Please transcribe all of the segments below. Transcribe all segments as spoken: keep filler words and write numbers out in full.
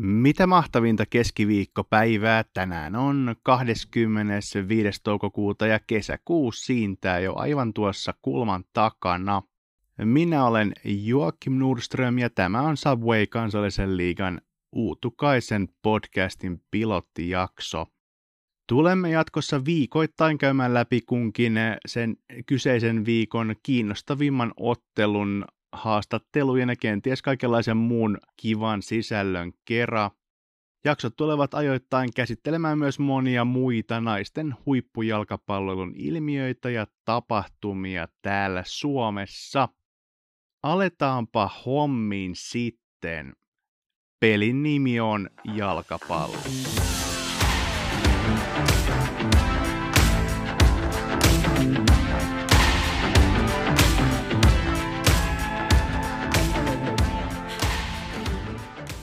Mitä mahtavinta keskiviikkopäivää tänään on kahdeskymmenesviides toukokuuta ja kesäkuu siintää jo aivan tuossa kulman takana. Minä olen Joakim Nordström ja tämä on Subway Kansallisen liigan uutukaisen podcastin pilottijakso. Tulemme jatkossa viikoittain käymään läpi kunkin sen kyseisen viikon kiinnostavimman ottelun, haastattelujen ja kenties kaikenlaisen muun kivan sisällön kera. Jaksot tulevat ajoittain käsittelemään myös monia muita naisten huippujalkapallon ilmiöitä ja tapahtumia täällä Suomessa. Aletaanpa hommiin sitten. Pelin nimi on Jalkapallo.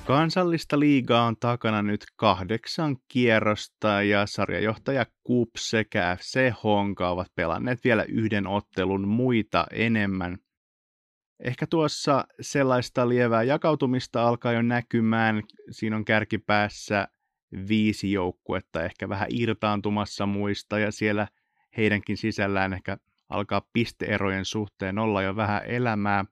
Kansallista liigaa on takana nyt kahdeksan kierrosta ja sarjajohtaja K U P S sekä F C Honka ovat pelanneet vielä yhden ottelun muita enemmän. Ehkä tuossa sellaista lievää jakautumista alkaa jo näkymään. Siinä on kärkipäässä viisi joukkuetta ehkä vähän irtaantumassa muista ja siellä heidänkin sisällään ehkä alkaa pisteerojen suhteen olla jo vähän elämää.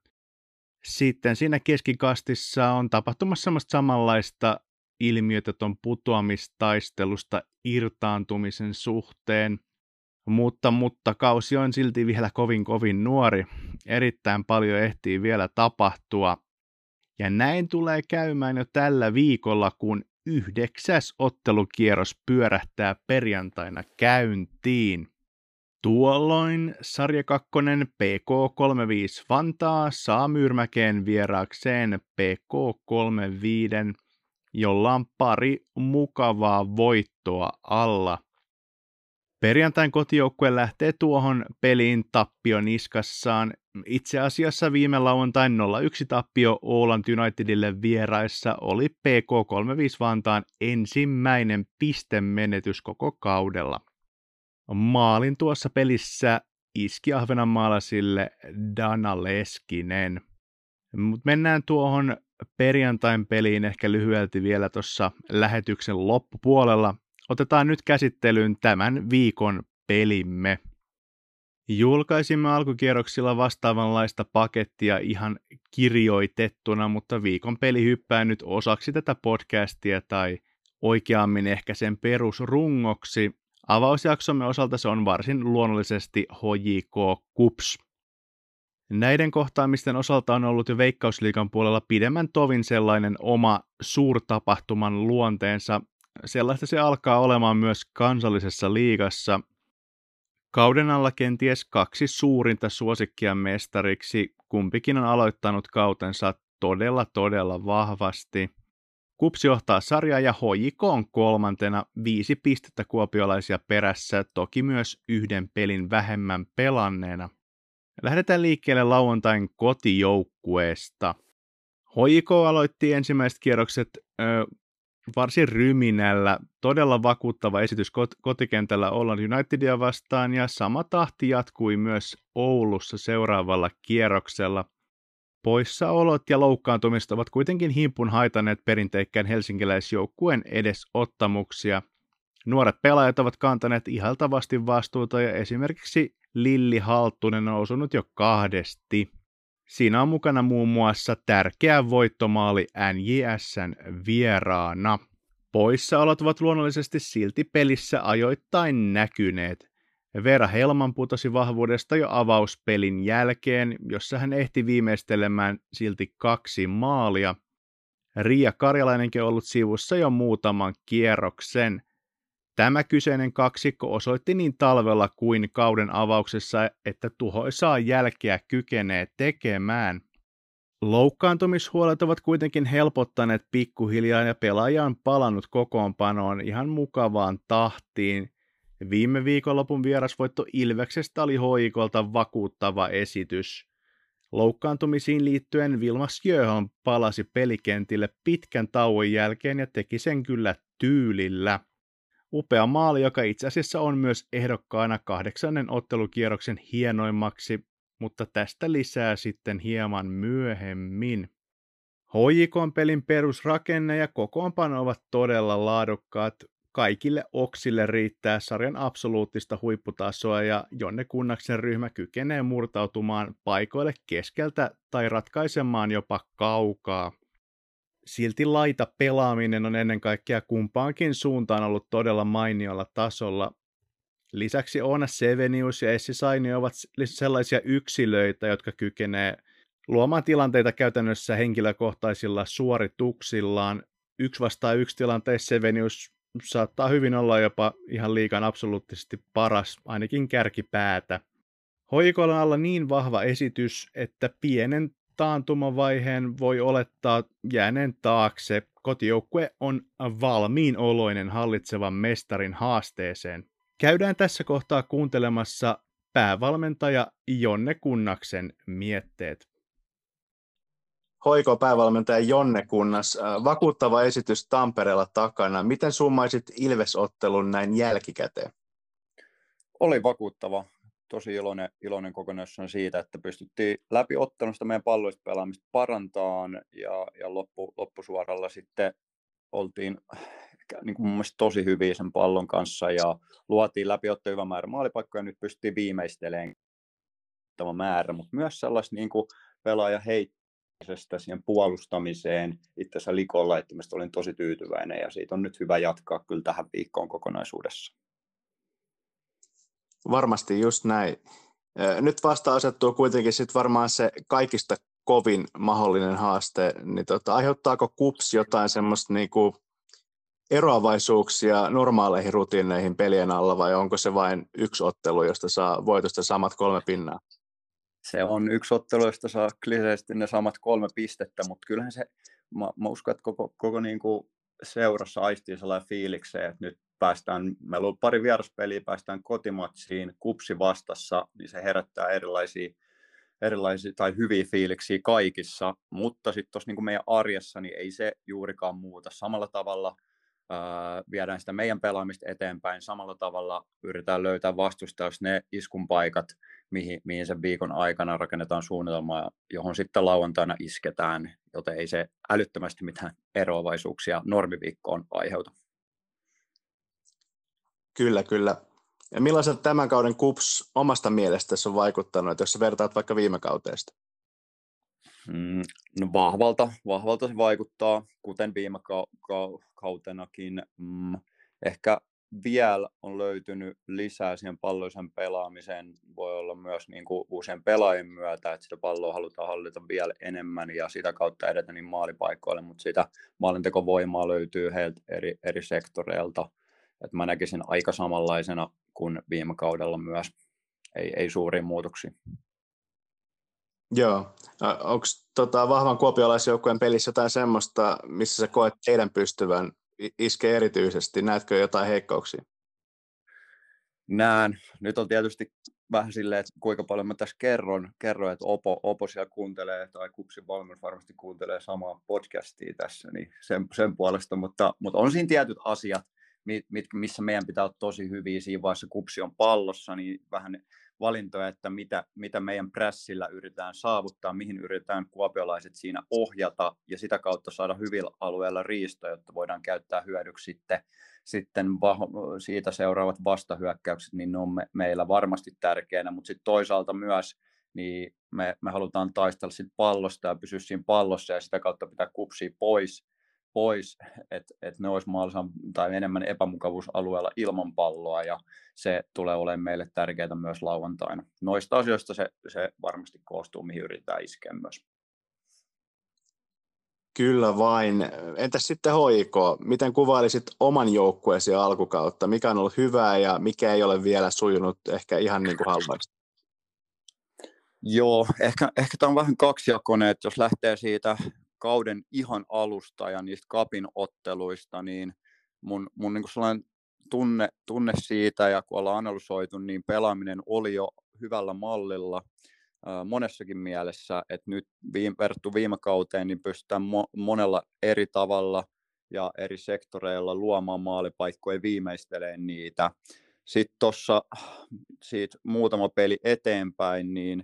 Sitten siinä keskikastissa on tapahtumassa semmoista samanlaista ilmiötä tuon putoamistaistelusta irtaantumisen suhteen, mutta, mutta kausi on silti vielä kovin kovin nuori. Erittäin paljon ehtii vielä tapahtua. Ja näin tulee käymään jo tällä viikolla, kun yhdeksäs ottelukierros pyörähtää perjantaina käyntiin. Tuolloin sarja kakkonen P K kolmekymmentäviisi Vantaa saa Myyrmäkeen vieraakseen P K kolmekymmentäviisi, jolla on pari mukavaa voittoa alla. Perjantain kotijoukkue lähtee tuohon peliin tappion niskassaan. Itse asiassa viime lauantain nolla yksi tappio Åland Unitedille vieraissa oli P K kolmekymmentäviisi Vantaan ensimmäinen pistemenetys koko kaudella. Maalin tuossa pelissä iski ahvenanmaalaisille Dana Leskinen. Mut mennään tuohon perjantain peliin ehkä lyhyelti vielä tuossa lähetyksen loppupuolella. Otetaan nyt käsittelyyn tämän viikon pelimme. Julkaisimme alkukierroksilla vastaavanlaista pakettia ihan kirjoitettuna, mutta viikon peli hyppää nyt osaksi tätä podcastia tai oikeammin ehkä sen perusrungoksi. Avausjaksomme osalta se on varsin luonnollisesti H J K K U P S. Näiden kohtaamisten osalta on ollut jo Veikkausliigan puolella pidemmän tovin sellainen oma suurtapahtuman luonteensa. Sellaista se alkaa olemaan myös kansallisessa liigassa. Kauden alla kenties kaksi suurinta suosikkia mestariksi. Kumpikin on aloittanut kautensa todella todella vahvasti. K U P S johtaa sarjaa ja H J K on kolmantena, viisi pistettä kuopiolaisia perässä, toki myös yhden pelin vähemmän pelanneena. Lähdetään liikkeelle lauantain kotijoukkueesta. H J K aloitti ensimmäiset kierrokset ö, varsin ryminällä, todella vakuuttava esitys kot- kotikentällä Åland Unitedia vastaan ja sama tahti jatkui myös Oulussa seuraavalla kierroksella. Poissaolot ja loukkaantumiset ovat kuitenkin himpun haitaneet perinteikkään helsinkiläisjoukkueen edesottamuksia. Nuoret pelaajat ovat kantaneet ihaltavasti vastuuta ja esimerkiksi Lilli Halttunen on osunut jo kahdesti. Siinä on mukana muun muassa tärkeä voittomaali N J S:n vieraana. Poissaolot ovat luonnollisesti silti pelissä ajoittain näkyneet. Veera Helman putosi vahvuudesta jo avauspelin jälkeen, jossa hän ehti viimeistelemään silti kaksi maalia. Riia Karjalainenkin on ollut sivussa jo muutaman kierroksen. Tämä kyseinen kaksikko osoitti niin talvella kuin kauden avauksessa, että tuhoisaa jälkeä kykenee tekemään. Loukkaantumishuolet ovat kuitenkin helpottaneet pikkuhiljaa ja pelaaja on palannut kokoonpanoon ihan mukavaan tahtiin. Viime viikonlopun vierasvoitto Ilveksestä oli H J K:lta vakuuttava esitys. Loukkaantumisiin liittyen Vilmas Jöhön palasi pelikentille pitkän tauon jälkeen ja teki sen kyllä tyylillä. Upea maali, joka itse asiassa on myös ehdokkaana kahdeksannen ottelukierroksen hienoimmaksi, mutta tästä lisää sitten hieman myöhemmin. H J K:n pelin perusrakenne ja kokoonpano ovat todella laadukkaat. Kaikille oksille riittää sarjan absoluuttista huipputasoa ja Jonne Kunnaksen ryhmä kykenee murtautumaan paikoille keskeltä tai ratkaisemaan jopa kaukaa. Silti laita pelaaminen on ennen kaikkea kumpaankin suuntaan ollut todella mainiolla tasolla. Lisäksi Oona Sevenius ja Essi Sainio ovat sellaisia yksilöitä, jotka kykenee luomaan tilanteita käytännössä henkilökohtaisilla suorituksillaan. Yksi vastaan yksi tilanteessa Sevenius saattaa hyvin olla jopa ihan liigan absoluuttisesti paras, ainakin kärkipäätä. Hoikolla on alla niin vahva esitys, että pienen taantumavaiheen voi olettaa jääneen taakse. Kotijoukkue on valmiin oloinen hallitsevan mestarin haasteeseen. Käydään tässä kohtaa kuuntelemassa päävalmentaja Jonne Kunnaksen mietteet. H J K päävalmentaja Jonne Kunnas, vakuuttava esitys Tampereella takana. Miten summaisit Ilves-ottelun näin jälkikäteen? Oli vakuuttava. Tosi iloinen, iloinen kokonaisuus siitä, että pystyttiin läpi ottelusta meidän palloista pelaamista parantamaan ja, ja loppu, loppusuoralla sitten oltiin niin kuin mun mielestä tosi hyviä sen pallon kanssa ja luotiin läpi ottaa hyvä määrä maalipaikkoja. Nyt pystyttiin viimeistelemään tämä määrä, mutta myös sellaista niin kuin pelaaja heittää siihen puolustamiseen itse asiassa likoon laittamista olin tosi tyytyväinen ja siitä on nyt hyvä jatkaa kyllä tähän viikkoon kokonaisuudessa. Varmasti just näin. Nyt vasta asettuu kuitenkin sit varmaan se kaikista kovin mahdollinen haaste. Niin tota, aiheuttaako KuPS jotain semmoista niinku eroavaisuuksia normaaleihin rutiineihin pelien alla vai onko se vain yksi ottelu, josta saa voitosta samat kolme pinnaa? Se on yksi ottelu, josta saa kliseisesti ne samat kolme pistettä, mutta kyllähän se, mä, mä uskon, että koko, koko niin kuin seurassa aistii sellainen fiilikseen, että nyt päästään, meillä on pari vieraspeliä, päästään kotimatsiin, KuPSi vastassa, niin se herättää erilaisia, erilaisia tai hyviä fiiliksiä kaikissa, mutta sitten tuossa niin kuin meidän arjessa, niin ei se juurikaan muuta samalla tavalla. Viedään sitä meidän pelaamista eteenpäin. Samalla tavalla yritetään löytää vastustaus ne iskunpaikat, mihin, mihin sen viikon aikana rakennetaan suunnitelmaa, johon sitten lauantaina isketään, joten ei se älyttömästi mitään eroavaisuuksia normiviikkoon aiheuta. Kyllä, kyllä. Ja millaiset tämän kauden KuPS omasta mielestäsi on vaikuttanut, jos vertaat vaikka viime kauteesta? Mm, no vahvalta, vahvalta se vaikuttaa, kuten viime ka- ka- kautenakin. Mm, ehkä vielä on löytynyt lisää siihen palloisen pelaamiseen. Voi olla myös niin kuin uusien pelaajien myötä, että sitä palloa halutaan hallita vielä enemmän ja sitä kautta edetä niin maalipaikoille, mutta sitä maalintekovoimaa löytyy heiltä eri, eri sektoreilta. Et mä näkisin aika samanlaisena kuin viime kaudella myös. Ei, ei suuria muutoksia. Joo. Onko tota, vahvan kuopiolaisjoukkueen pelissä jotain semmoista, missä sä koet teidän pystyvän iskeä erityisesti? Näetkö jotain heikkouksia? Näen. Nyt on tietysti vähän silleen, että kuinka paljon mä tässä kerron, kerron että Opo, Opo siellä kuuntelee tai KuPSin valmennus varmasti kuuntelee samaa podcastia tässä, niin sen, sen puolesta. Mutta, mutta on siinä tietyt asiat, mit, missä meidän pitää olla tosi hyviä siinä vaiheessa, KuPS on pallossa, niin vähän valintoja, että mitä, mitä meidän prässillä yritetään saavuttaa, mihin yritetään kuopiolaiset siinä ohjata ja sitä kautta saada hyvillä alueilla riistoja, jotta voidaan käyttää hyödyksi sitten, sitten vaho- siitä seuraavat vastahyökkäykset, niin ne on me, meillä varmasti tärkeänä, mutta sitten toisaalta myös niin me, me halutaan taistella sit pallosta ja pysyä siinä pallossa ja sitä kautta pitää KuPSia pois, pois että et ne olisi mahdollisimman tai enemmän epämukavuusalueella ilman palloa ja se tulee olemaan meille tärkeää myös lauantaina. Noista asioista se, se varmasti koostuu, mihin yritetään iskeä myös. Kyllä vain. Entäs sitten H J K? Miten kuvailisit oman joukkueesi alkukautta? Mikä on ollut hyvää ja mikä ei ole vielä sujunut ehkä ihan niin kuin halvaista? Joo, ehkä, ehkä tämä on vähän kaksijakoinen, että jos lähtee siitä kauden ihan alusta ja niistä kapin otteluista, niin mun, mun niin kuin sellainen tunne, tunne siitä, ja kun ollaan analysoitu, niin pelaaminen oli jo hyvällä mallilla äh, monessakin mielessä, että nyt viime, verrattu viime kauteen, niin pystytään mo- monella eri tavalla ja eri sektoreilla luomaan maalipaikkoja ja viimeistelemään niitä. Sitten tuossa siitä muutama peli eteenpäin, niin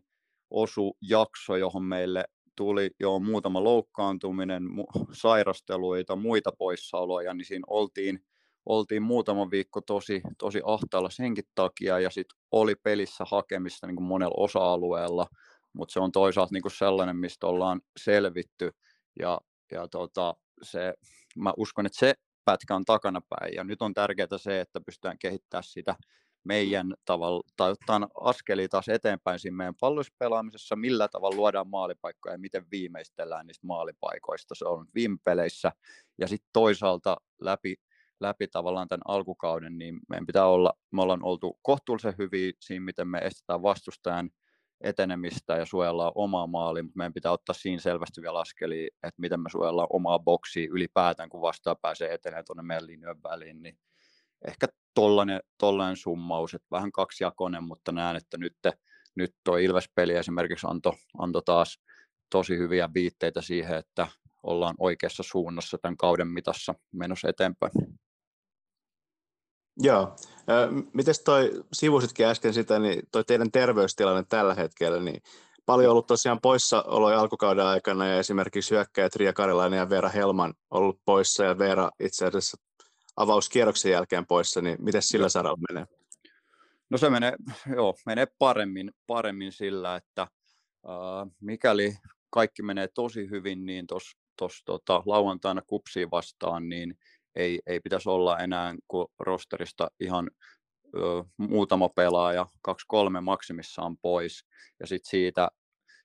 osu jakso, johon meille tuli jo muutama loukkaantuminen, mu- sairasteluita, muita poissaoloja, niin siinä oltiin, oltiin muutama viikko tosi, tosi ahtaalla senkin takia, ja sitten oli pelissä hakemista niin kuin monella osa-alueella, mutta se on toisaalta niin kuin sellainen, mistä ollaan selvitty, ja, ja tota, se, mä uskon, että se pätkä on takanapäin, ja nyt on tärkeää se, että pystytään kehittämään sitä meidän tavalla, tai ottaen askelia taas eteenpäin siinä meidän pallospelaamisessa, millä tavalla luodaan maalipaikkoja ja miten viimeistellään niistä maalipaikoista. Se on viime peleissä. Ja sitten toisaalta läpi, läpi tavallaan tämän alkukauden, niin meidän pitää olla, me ollaan oltu kohtuullisen hyviä siinä, miten me estetään vastustajan etenemistä ja suojellaan omaa maalia, mutta meidän pitää ottaa siinä selvästi vielä askelia, että miten me suojellaan omaa boksia ylipäätään, kun vastaan pääsee etenemään tuonne meidän linjojen väliin, niin ehkä tollainen, tollainen summaus, että vähän kaksijakoinen, mutta näen, että nyt, nyt tuo Ilves-peli esimerkiksi antoi anto taas tosi hyviä viitteitä siihen, että ollaan oikeassa suunnassa tämän kauden mitassa menossa eteenpäin. Joo. Mites toi, sivusitkin äsken sitä, niin toi teidän terveystilanne tällä hetkellä, niin paljon ollut tosiaan poissaoloja alkukauden aikana, ja esimerkiksi hyökkäjät Riia Karjalainen ja Veera Helman ollut poissa, ja Veera itse asiassa avauskierroksen jälkeen poissa, niin miten sillä saralla menee? No se menee, joo, menee paremmin, paremmin sillä, että äh, mikäli kaikki menee tosi hyvin, niin tuossa tota, lauantaina KuPSia vastaan, niin ei, ei pitäisi olla enää kuin rosterista ihan ö, muutama pelaaja, kaksi kolme maksimissaan pois, ja sitten siitä,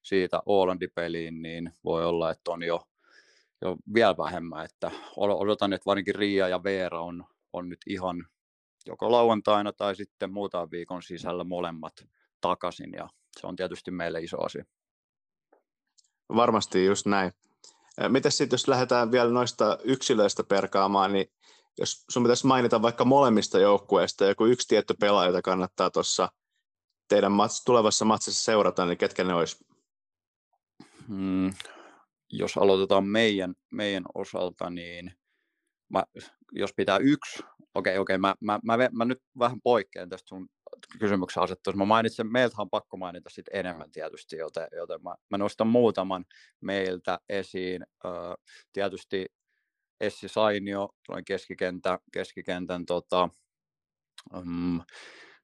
siitä Ålandi-peliin niin voi olla, että on jo Ja vielä vähemmän, että odotan, että varsinkin Riia ja Veera on, on nyt ihan joko lauantaina tai sitten muutaman viikon sisällä molemmat takaisin, ja se on tietysti meille iso asia. Varmasti just näin. Mitäs sitten, jos lähdetään vielä noista yksilöistä perkaamaan, niin jos sun pitäisi mainita vaikka molemmista joukkueista joku yksi tietty pelaaja, jota kannattaa tuossa teidän mats, tulevassa matsissa seurata, niin ketkä ne olisi? Hmm. Jos aloitetaan meidän, meidän osalta, niin mä, jos pitää yksi, okei, okei, mä, mä, mä, mä nyt vähän poikkean tästä sun kysymyksen asettuessa. Mä mainitsen, meiltä on pakko mainita sit enemmän tietysti, joten, joten mä, mä nostan muutaman meiltä esiin. Öö, tietysti Essi Sainio, keskikentän, keskikentän tota, um,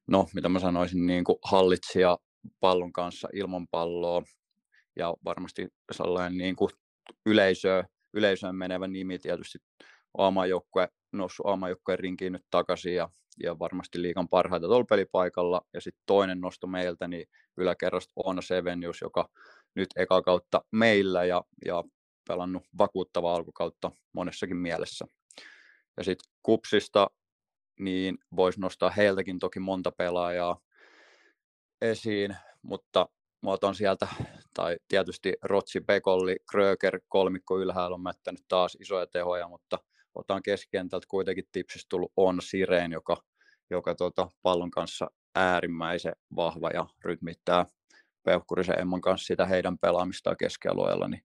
no, mitä mä sanoisin, niin kuin hallitsija pallon kanssa ilman palloa. Ja varmasti sellainen niin kuin yleisö, yleisöön menevä nimi tietysti aamajoukkue, noussut aamajoukkueen rinkiin nyt takaisin ja, ja varmasti liigan parhaita tuolla pelipaikalla. Ja sitten toinen nosto meiltä, niin yläkerrasta Oona Sevenius, joka nyt eka kautta meillä ja, ja pelannut vakuuttavaa alkukautta monessakin mielessä. Ja sitten KuPSista, niin voisi nostaa heiltäkin toki monta pelaajaa esiin, mutta mä otan sieltä, tai tietysti Rrotsi Bekolli Kröger kolmikko ylhäällä on mättänyt taas isoja tehoja, mutta otan keskikentältä kuitenkin tipsistä tullut on Sireen, joka, joka tota, pallon kanssa äärimmäisen vahva ja rytmittää Peuhkurisen Emman kanssa sitä heidän pelaamistaan keskialueella. Niin,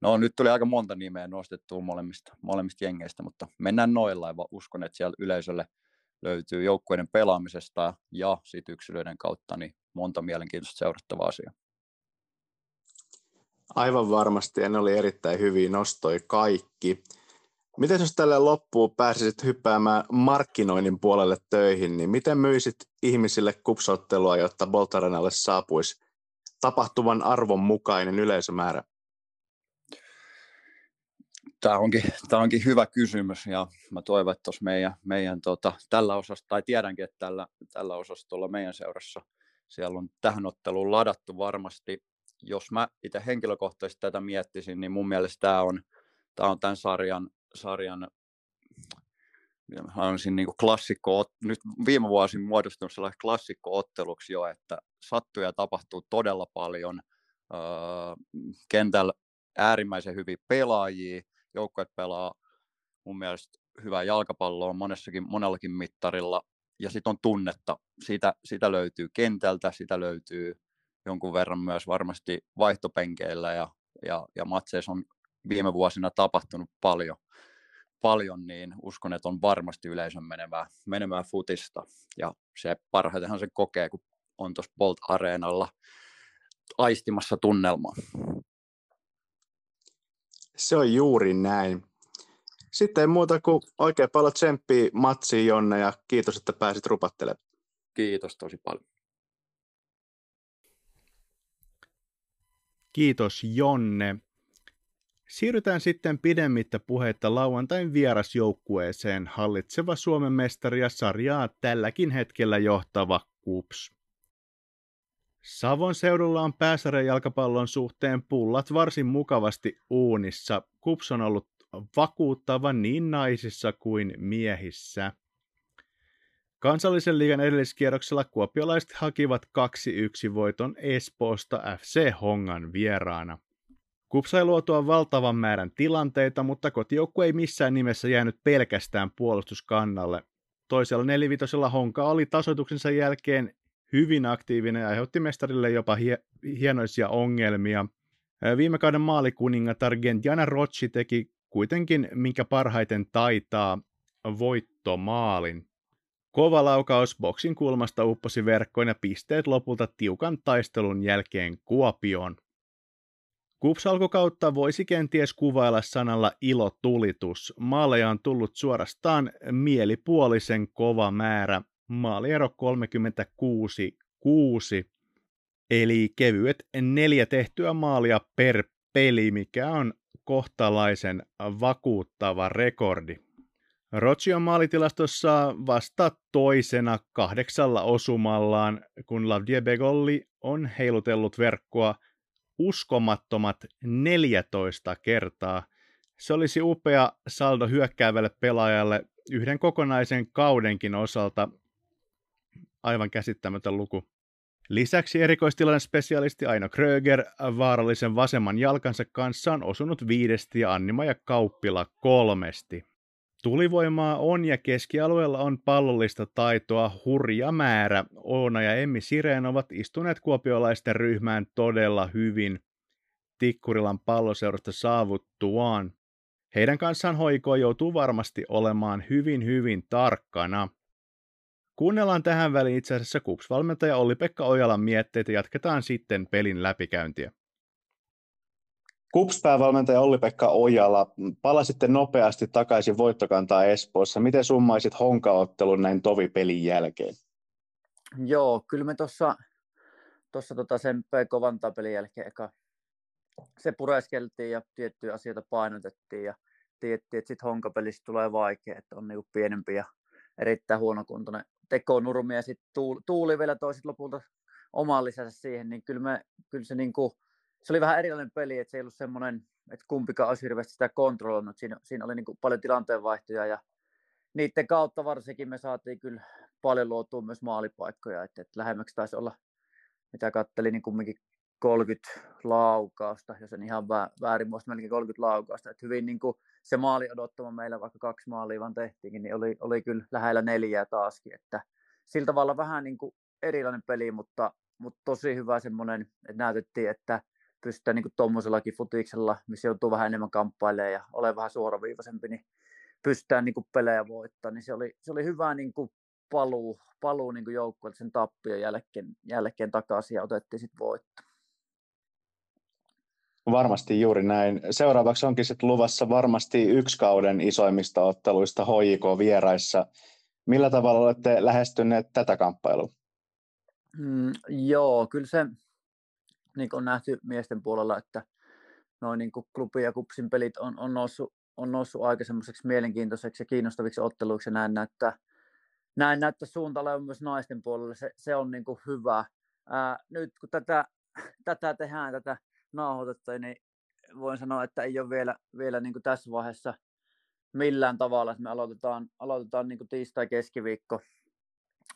no nyt tuli aika monta nimeä nostettua molemmista, molemmista jengeistä, mutta mennään noilla ja uskon, että siellä yleisölle löytyy joukkueiden pelaamisesta ja sit yksilöiden kautta niin monta mielenkiintoista seurattavaa asiaa. Aivan varmasti, ja ne oli erittäin hyviä nostoja kaikki. Miten jos tälle loppuun pääsisit hyppäämään markkinoinnin puolelle töihin, niin miten myisit ihmisille kupsottelua, jotta Boltarenalle saapuisi tapahtuman arvon mukainen yleisömäärä? Tämä onkin, tämä onkin hyvä kysymys, ja mä toivon, että meidän, meidän tota, tällä osasta, tai tiedänkin, että tällä, tällä osastolla meidän seurassa siellä on tähän otteluun ladattu varmasti. Jos mä itse henkilökohtaisesti tätä miettisin, niin mun mielestä tämä on, tämä on tämän sarjan, sarjan niin kuin klassikko, nyt viime vuosin muodostunut sellainen klassikko-otteluksi jo, että sattuja tapahtuu todella paljon, öö, kentällä äärimmäisen hyviä pelaajia, joukkueet pelaa mun mielestä hyvää jalkapalloa monessakin, monellakin mittarilla, ja sitten on tunnetta. Sitä, sitä löytyy kentältä, sitä löytyy jonkun verran myös varmasti vaihtopenkeillä, ja, ja, ja matseissa on viime vuosina tapahtunut paljon, paljon, niin uskon, että on varmasti yleisön menevää, menevää futista, ja se parhaitenhan se kokee, kun on tuossa Bolt-areenalla aistimassa tunnelmaa. Se on juuri näin. Sitten ei muuta kuin oikein paljon tsemppiä matsiin, Jonne, ja kiitos, että pääsit rupattelemaan. Kiitos tosi paljon. Kiitos, Jonne. Siirrytään sitten pidemmittä puheitta lauantain vierasjoukkueeseen, hallitseva Suomen mestari ja sarjaa tälläkin hetkellä johtava KuPS. Savon seudulla on pääsarjan jalkapallon suhteen pullat varsin mukavasti uunissa. KuPS on ollut vakuuttava niin naisissa kuin miehissä. Kansallisen liigan edelliskierroksella kuopiolaiset hakivat kaksi yksi voiton Espoosta F C Hongan vieraana. KuPS ei luotua valtavan määrän tilanteita, mutta kotijoukkue ei missään nimessä jäänyt pelkästään puolustuskannalle. Toisella nelivitosella Honka oli tasoituksensa jälkeen hyvin aktiivinen ja aiheutti mestarille jopa hie- hienoisia ongelmia. Viime kauden maalikuningatar Gianna Rocchi teki kuitenkin minkä parhaiten taitaa voittomaalin. Kova laukaus boksin kulmasta upposi verkkoon ja pisteet lopulta tiukan taistelun jälkeen Kuopioon. KuPS alkukautta voisi kenties kuvailla sanalla ilotulitus. Maaleja on tullut suorastaan mielipuolisen kova määrä. Maaliero kolmekymmentäkuusi kuusi, eli kevyet neljä tehtyä maalia per peli, mikä on kohtalaisen vakuuttava rekordi. Rocchi on maalitilastossa vasta toisena kahdeksalla osumallaan, kun Lavdie Begolli on heilutellut verkkoa uskomattomat neljätoista kertaa. Se olisi upea saldo hyökkäävälle pelaajalle yhden kokonaisen kaudenkin osalta. Aivan käsittämätön luku. Lisäksi erikoistilanne spesialisti Aino Kröger vaarallisen vasemman jalkansa kanssa on osunut viidesti ja Annima ja Kauppila kolmesti. Tulivoimaa on ja keskialueella on pallollista taitoa hurja määrä. Oona ja Emmi Sireen ovat istuneet kuopiolaisten ryhmään todella hyvin Tikkurilan palloseurasta saavuttuaan. Heidän kanssaan hoikoa joutuu varmasti olemaan hyvin hyvin tarkkana. Kuunnellaan tähän väliin itse asiassa KuPS-valmentaja Olli-Pekka Ojalan mietteitä ja jatketaan sitten pelin läpikäyntiä. KuPS-päävalmentaja Olli-Pekka Ojala, palasitte nopeasti takaisin voittokantaa Espoossa. Miten summaisit Honka-ottelun näin tovipelin jälkeen? Joo, kyllä me tuossa tota sen P K-Vantaa-pelin jälkeen eka se pureskeltiin ja tiettyjä asioita painotettiin ja tiedettiin, että sitten Honka-pelistä tulee vaikea, että on niinku pienempi ja erittäin huonokuntoinen tekonurmi ja sitten tuuli, tuuli vielä toi sit lopulta oman lisänsä siihen, niin kyllä, me, kyllä se niinku se oli vähän erilainen peli, että se ei ollut semmoinen, että kumpikaan olisi hirveästi sitä kontrolloinut. Siinä, siinä oli niin kuin paljon tilanteenvaihtoja ja niiden kautta varsinkin me saatiin kyllä paljon luotua myös maalipaikkoja. Että, että lähemmäksi taisi olla, mitä katselin, niin kumminkin kolmekymmentä laukausta, jos en ihan väärin muista, melkein kolmekymmentä laukausta. Että hyvin niin kuin se maali odottama meillä, vaikka kaksi maalia vaan tehtiinkin, niin oli, oli kyllä lähellä neljää taaskin. Että sillä tavalla vähän niin kuin erilainen peli, mutta, mutta tosi hyvä semmoinen, että näytettiin, että pystytään niin tuommoisellakin futiksella, missä joutuu vähän enemmän kamppailemaan ja ole vähän suoraviivaisempi, niin pystytään niin pelejä voittamaan. Niin se, oli, se oli hyvä niin paluu, paluu niin joukkueelta sen tappion jälkeen, jälkeen takaisin ja otettiin sitten voitto. Varmasti juuri näin. Seuraavaksi onkin sitten luvassa varmasti yksi kauden isoimmista otteluista H J K vieraissa. Millä tavalla olette lähestyneet tätä kamppailua? Mm, joo, kyllä se... Niin kuin on nähty miesten puolella, että noin niin kuin klubi- ja KuPSin pelit on, on, noussut, on noussut aika semmoiseksi mielenkiintoiseksi ja kiinnostaviksi otteluiksi. Näin näyttää, näin näyttää suunta olevan myös naisten puolella. Se, se on niin kuin hyvä. Ää, nyt kun tätä, tätä tehdään, tätä nauhoitetta, niin voin sanoa, että ei ole vielä, vielä niin kuin tässä vaiheessa millään tavalla. Että me aloitetaan, aloitetaan niin kuin tiistai-keskiviikko.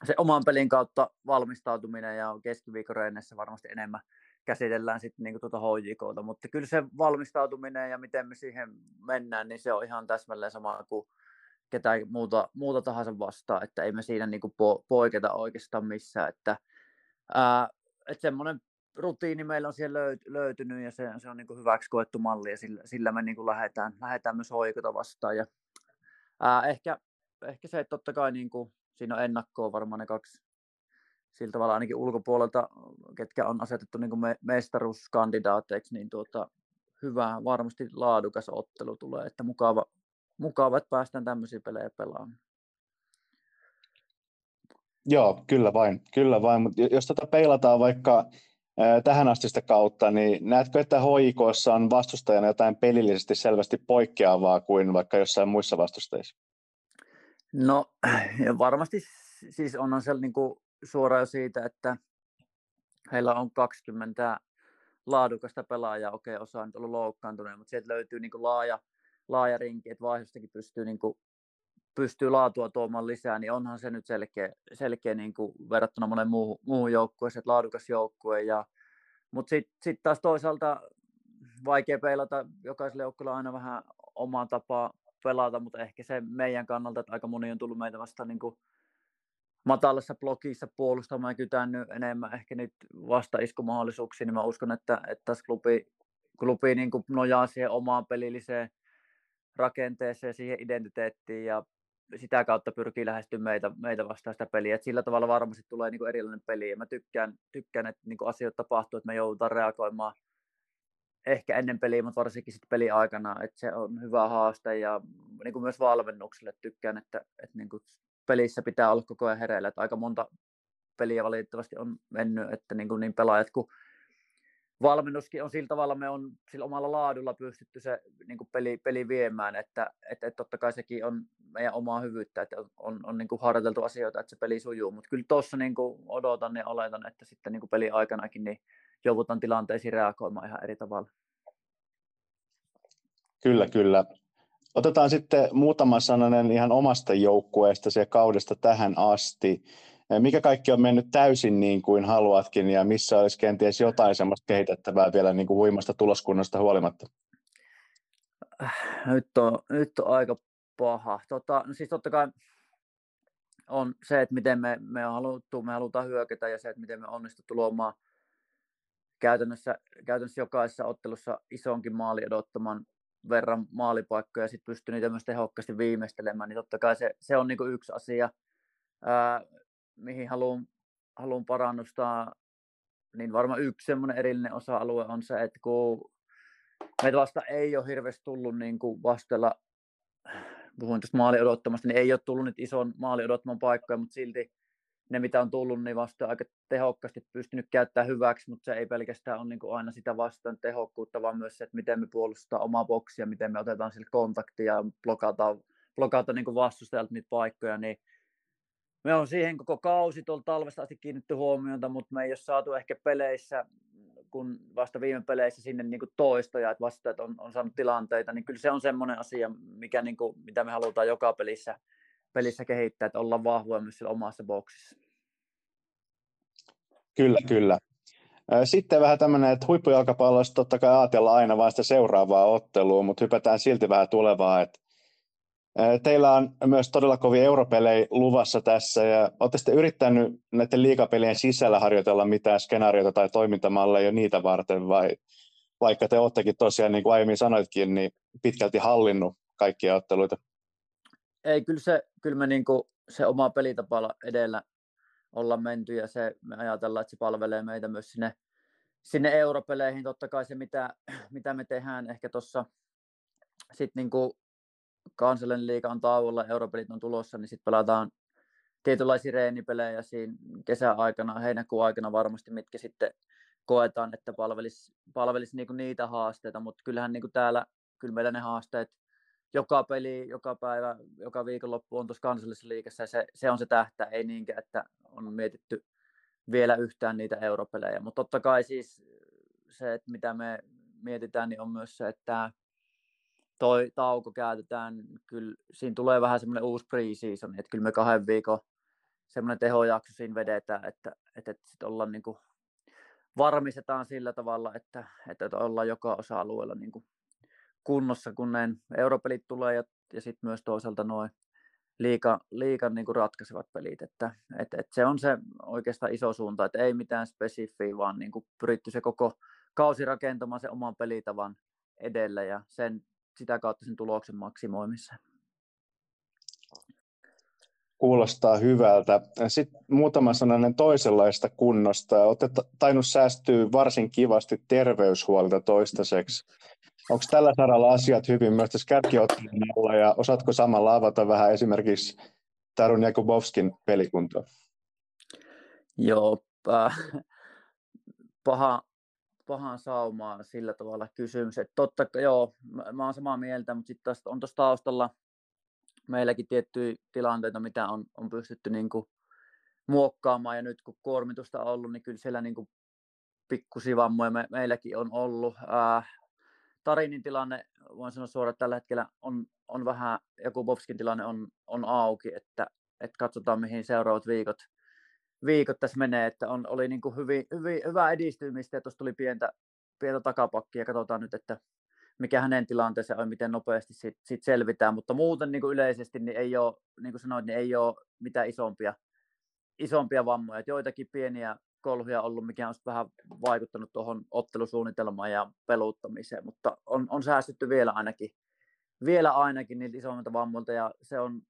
Se oman pelin kautta valmistautuminen ja keskiviikon reeneissä varmasti enemmän käsitellään sitten niinku tuota H J K:ta, mutta kyllä se valmistautuminen ja miten me siihen mennään, niin se on ihan täsmälleen sama kuin ketään muuta, muuta tahansa vastaan, että ei me siinä niinku po- poiketa oikeastaan missään, että ää, et semmoinen rutiini meillä on siellä löyt- löytynyt ja se, se on niinku hyväksi koettu malli ja sillä, sillä me niinku lähdetään, lähdetään myös H J K:ta vastaan ja ää, ehkä, ehkä se, että totta kai niinku, siinä on ennakkoa varmaan ne kaksi sillä tavalla ainakin ulkopuolelta, ketkä on asetettu niin kuin me, mestaruuskandidaateiksi, niin tuota, hyvä, varmasti laadukas ottelu tulee, että mukava, mukava että päästään tämmöisiä pelejä pelaamaan. Joo, kyllä vain, kyllä vain, mutta jos tätä peilataan vaikka äh, tähän asti sitä kautta, niin näetkö, että H J K:ssa on vastustajana jotain pelillisesti selvästi poikkeavaa kuin vaikka jossain muissa vastustajissa? No varmasti siis onhan siellä niin kuin suoraan siitä, että heillä on kaksikymmentä laadukasta pelaajaa, okei okay, osa on ollut loukkaantunut, mutta sieltä löytyy niin kuin laaja, laaja rinki, että vaihdostakin pystyy niin kuin pystyy laatua tuomaan lisää, niin onhan se nyt selkeä, selkeä niin kuin verrattuna monen muuhun, muuhun joukkueeseen, laadukas joukkue. Mutta sitten sit taas toisaalta vaikea peilata, jokaisella joukkueella aina vähän omaa tapaa pelata, mutta ehkä se meidän kannalta, että aika moni on tullut meitä vasta niin kuin matalassa blokissa puolustamaan ja kytännyt enemmän ehkä niitä vastaiskumahdollisuuksia, niin mä uskon, että, että tässä klubi, klubi niin kuin nojaa siihen omaan pelilliseen rakenteeseen, siihen identiteettiin ja sitä kautta pyrkii lähestyä meitä, meitä vastaan sitä peliä. Et sillä tavalla varmasti tulee niinku erilainen peli. Ja mä tykkään, tykkään että niinku asioita tapahtuu, että me joudutaan reagoimaan ehkä ennen peliä, mutta varsinkin sitten pelin aikana. Et se on hyvä haaste ja niinku myös valmennukselle tykkään, että et niinku pelissä pitää olla koko ajan hereillä. Et aika monta peliä valitettavasti on mennyt, että niinku niin pelaajat kuin valmennuskin on sillä tavalla, me on sillä omalla laadulla pystytty se niin kuin peli, peli viemään, että et, et totta kai sekin on meidän omaa hyvyyttä, että on, on niin kuin harjoiteltu asioita, että se peli sujuu, mutta kyllä tuossa niin kuin odotan ja oletan, että sitten niin kuin pelin aikanakin niin joudutaan tilanteisiin reagoimaan ihan eri tavalla. Kyllä, kyllä. Otetaan sitten muutama sananen ihan omasta joukkueesta ja kaudesta tähän asti. Mikä kaikki on mennyt täysin niin kuin haluatkin ja missä olisi kenties jotain semmoista kehitettävää vielä niin kuin huimasta tuloskunnasta huolimatta? Nyt on, nyt on aika paha. Tota, no siis totta kai on se, että miten me, me, haluttu, me halutaan hyökätä ja se, että miten me onnistuttu luomaan käytännössä, käytännössä jokaisessa ottelussa isonkin maali odottaman verran maalipaikkoja ja sitten pystyy niitä myös tehokkaasti viimeistelemään, niin totta kai se, se on niin kuin yksi asia. Ää, mihin haluan, haluan parannustaa, niin varmaan yksi semmoinen erillinen osa-alue on se, että kun meitä vasta ei ole hirveästi tullut niin kuin vastella, puhuin tuosta maali odottamasta, niin ei ole tullut niitä ison maali odottaman paikkoja, mutta silti ne mitä on tullut, niin vasta aika tehokkaasti pystynyt käyttämään hyväksi, mutta se ei pelkästään ole niin kuin aina sitä vastaan tehokkuutta, vaan myös se, että miten me puolustetaan omaa boksia, miten me otetaan sille kontaktia ja blokataan, blokataan niin kuin vastustajalta niitä paikkoja, niin me on siihen koko kausi tuolla talvesta asti kiinnitty huomiota, mutta me ei ole saatu ehkä peleissä, kun vasta viime peleissä sinne niin kuin toistoja, että vastustajat on, on saanut tilanteita, niin kyllä se on semmoinen asia, mikä, niin kuin, mitä me halutaan joka pelissä, pelissä kehittää, että ollaan vahvoja myös siellä omassa boksissa. Kyllä, kyllä. Sitten vähän tämmöinen, että huippujalkapallossa totta kai ajatellaan aina vain sitä seuraavaa ottelua, mutta hypätään silti vähän tulevaa, että teillä on myös todella kovia europelejä luvassa tässä ja olette sitten yrittänyt näiden liigapelien sisällä harjoitella mitään skenaarioita tai toimintamalleja niitä varten vai vaikka te olettekin tosiaan, niin kuin aiemmin sanoitkin, niin pitkälti hallinnut kaikkia otteluita? Ei, kyllä, se, kyllä me niin kuin se oma pelitapa edellä ollaan menty ja se, me ajatellaan, että se palvelee meitä myös sinne, sinne europeleihin. Totta kai se, mitä, mitä me tehdään ehkä tuossa sitten niin kuin kansallinen liiga on tauolla, europelit on tulossa, niin sitten pelataan tietynlaisia reenipelejä siinä kesäaikana, heinäkuun aikana varmasti, mitkä sitten koetaan, että palvelisi palvelis niinku niitä haasteita, mutta kyllähän niinku täällä, kyllä meillä ne haasteet joka peli, joka päivä, joka viikonloppu on tuossa kansallisessa liigassa ja se, se on se tähtä, ei niinkään, että on mietitty vielä yhtään niitä europelejä, mutta totta kai siis se, että mitä me mietitään, niin on myös se, että toi tauko käytetään, kyllä siinä tulee vähän semmoinen uusi pre-season, että kyllä me kahden viikon semmoinen tehojakso siinä vedetään, että, että, että sitten ollaan niin kuin, varmistetaan sillä tavalla, että, että ollaan joka osa-alueella niin kuin kunnossa, kun ne europelit tulee ja, ja sitten myös toisaalta noin liigan, liigan niin kuin ratkaisevat pelit, että, että, että se on se oikeastaan iso suunta, että ei mitään spesifiä, vaan niin kuin pyritty se koko kausi rakentamaan sen oman pelitavan edellä ja sen sitä kautta sen tuloksen maksimoimiseen. Kuulostaa hyvältä. Sitten muutama sananen toisenlaista kunnosta. Olette tainnut säästyä varsin kivasti terveyshuolta toistaiseksi. Onko tällä saralla asiat hyvin myös tässä kärkiottelun alla, ja osaatko samalla avata vähän esimerkiksi Tarun Jakubowskin pelikuntoa? Joo, paha, pahan saumaan sillä tavalla kysymys. Että totta, joo, mä oon samaa mieltä, mutta sitten on tuossa taustalla meilläkin tiettyjä tilanteita, mitä on, on pystytty niinku muokkaamaan, ja nyt kun kuormitusta on ollut, niin kyllä siellä niinku pikkusivammoja me, meilläkin on ollut. Äh, Tarinin tilanne, voin sanoa suoraan, että tällä hetkellä on, on vähän, Jakubowskin tilanne on, on auki, että, että katsotaan mihin seuraavat viikot, viikot tässä menee, että on, oli niin kuin hyvin, hyvin, hyvää edistymistä, ja tuossa tuli pientä, pientä takapakkia, katsotaan nyt, että mikä hänen tilanteensa on, miten nopeasti siitä, siitä selvitään, mutta muuten niin kuin yleisesti niin ei ole, niin kuin sanoit, niin ei ole mitään isompia, isompia vammoja, että joitakin pieniä kolhuja ollut, mikä on vähän vaikuttanut tuohon ottelusuunnitelmaan ja peluuttamiseen, mutta on, on säästetty vielä ainakin, vielä ainakin niiltä isommilta vammoilta, ja se on,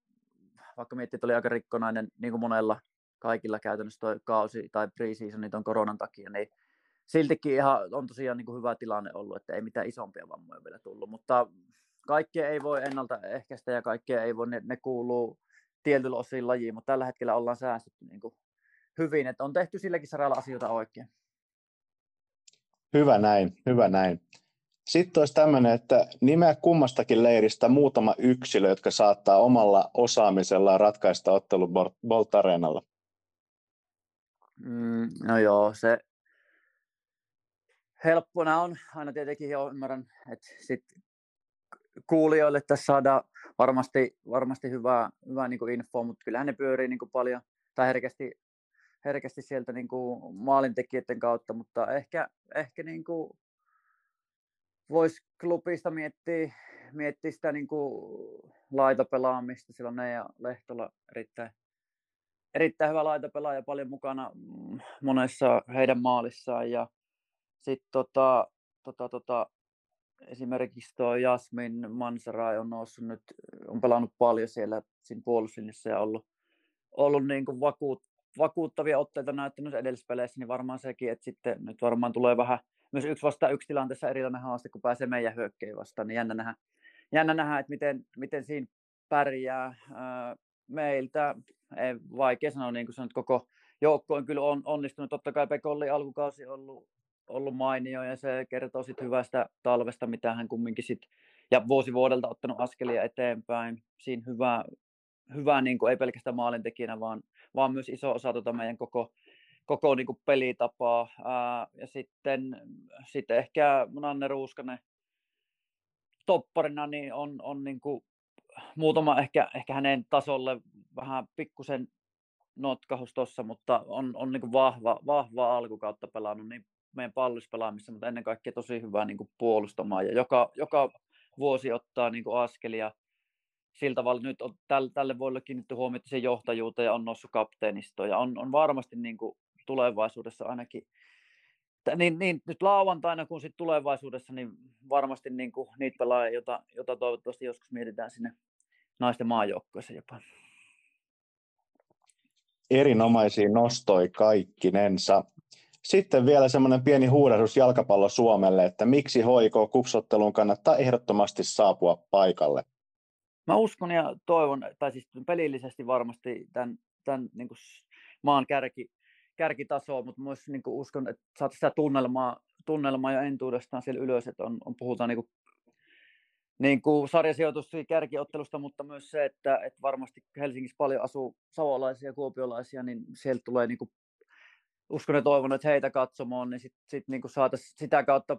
vaikka miettii, että oli aika rikkonainen, niin kuin monella kaikilla käytännössä tuo kausi tai pre-seasonit on koronan takia, niin siltikin ihan on tosiaan niin kuin hyvä tilanne ollut, että ei mitään isompia vammoja vielä tullut, mutta kaikkea ei voi ennaltaehkäistä ja kaikkea ei voi, ne, ne kuuluu tietyllä osin lajiin, mutta tällä hetkellä ollaan säästetty niin kuin hyvin, että on tehty silläkin saralla asioita oikein. Hyvä näin, hyvä näin. Sitten olisi tämmöinen, että nimeä kummastakin leiristä muutama yksilö, jotka saattaa omalla osaamisellaan ratkaista ottelun Boltarenalla. Mm, no joo, se helppona on. Aina tietenkin jo ymmärrän, että sitten kuulijoille tässä saadaan varmasti, varmasti hyvää, hyvää niin kuin infoa, mutta kyllähän ne pyörii niin kuin paljon tai herkästi herkästi sieltä niin kuin maalintekijöiden kautta, mutta ehkä, ehkä niin kuin voisi klubista miettiä, miettiä sitä niin kuin laitapelaamista. Silloin ne ja Lehtola erittäin, erittäin hyvä laitapelaaja, paljon mukana monessa heidän maalissaan. Ja sitten tota, tota, tota, esimerkiksi tuo Jasmin Mansaray on noussut nyt, on pelannut paljon siellä siinä puolustuslinjassa ja ollut, ollut niin kuin vakuut. vakuuttavia otteita näyttänyt edellispeleissä, niin varmaan sekin, että sitten nyt varmaan tulee vähän myös yksi vastaan yksi tilanteessa erilainen haaste, kun pääsee meidän hyökkäin vastaan, niin jännä nähdä, jännä nähdä että miten, miten siinä pärjää meiltä. Ei, vaikea sanoa, niin kuin sanoit, koko joukko on kyllä on, onnistunut. Totta kai Bekolli alkukausi on ollut, ollut mainio, ja se kertoo sitten hyvästä talvesta, mitä hän kumminkin sitten, ja vuosi vuodelta ottanut askelia eteenpäin. Siinä hyvää, hyvää niin kuin ei pelkästään maalintekijänä, vaan vaan myös iso osa tuota meidän koko, koko niin kuin pelitapaa. Ää, ja sitten, sitten ehkä Nanne Ruuskanen topparina niin on, on niin kuin muutama ehkä, ehkä hänen tasolle vähän pikkusen notkahus tuossa, mutta on, on niin kuin vahva, vahvaa alkukautta pelannut niin meidän pallospelaamissa, mutta ennen kaikkea tosi hyvää niin kuin puolustamaan. Ja joka, joka vuosi ottaa niin kuin askelia. Sillä tavalla nyt on, tälle, tälle voi olla kiinnitty huomiota sen johtajuuteen ja on noussut kapteenistoon. Ja on, on varmasti niin kuin tulevaisuudessa ainakin, niin, niin nyt lauantaina kuin sitten tulevaisuudessa, niin varmasti niin kuin niitä pelaajia, jota, jota toivottavasti joskus mietitään sinne naisten maajoukkueeseen jopa. Erinomaisia nostoi kaikkinensa. Sitten vielä semmoinen pieni huudahdus jalkapallo Suomelle, että miksi H J K-kupsotteluun kannattaa ehdottomasti saapua paikalle? Mä uskon ja toivon, tai siis pelillisesti varmasti tämän, tämän niin kuin maan kärki, kärkitasoa, mutta myös niin kuin uskon, että saat sitä tunnelmaa, tunnelmaa jo entuudestaan siellä ylös, että on, on, puhutaan niin kuin, niin kuin sarjasijoitus kärkiottelusta, mutta myös se, että, että varmasti Helsingissä paljon asuu savolaisia ja kuopiolaisia, niin sieltä tulee, niin kuin, uskon ja toivon, että heitä katsomaan, niin sitten sit, niin kuin saataisiin sitä kautta,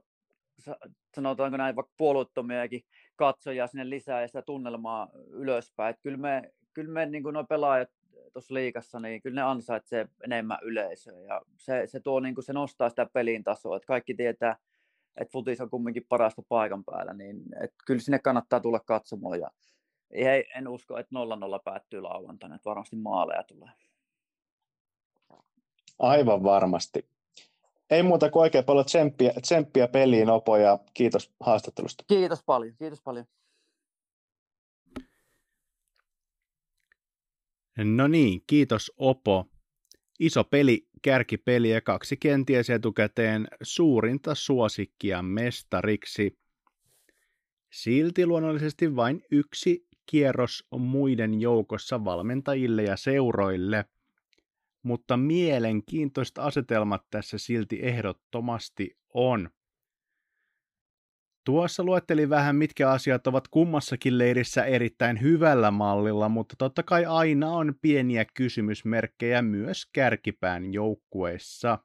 sanotaanko näin, vaikka puolueettomiakin katsojia sinne lisää ja sitä tunnelmaa ylöspäin. Että kyllä me, kyllä me niin kuin nuo pelaajat tuossa liigassa, niin kyllä ne ansaitsee enemmän yleisöä ja se, se, tuo, niin kuin, se nostaa sitä pelin tasoa. Että kaikki tietää, että futis on kumminkin parasta paikan päällä, niin että kyllä sinne kannattaa tulla katsomaan. Ja ei, en usko, että nolla nolla päättyy lauantaina, että varmasti maaleja tulee. Aivan varmasti. Ei muuta kuin oikein paljon tsemppiä, tsemppiä peliin, Opo, ja kiitos haastattelusta. Kiitos paljon, kiitos paljon. No niin, kiitos Opo. Iso peli, kärkipeli ja kaksi kenties etukäteen suurinta suosikkia mestariksi. Silti luonnollisesti vain yksi kierros muiden joukossa valmentajille ja seuroille, mutta mielenkiintoiset asetelmat tässä silti ehdottomasti on. Tuossa luettelin vähän, mitkä asiat ovat kummassakin leirissä erittäin hyvällä mallilla, mutta totta kai aina on pieniä kysymysmerkkejä myös kärkipään joukkueessa.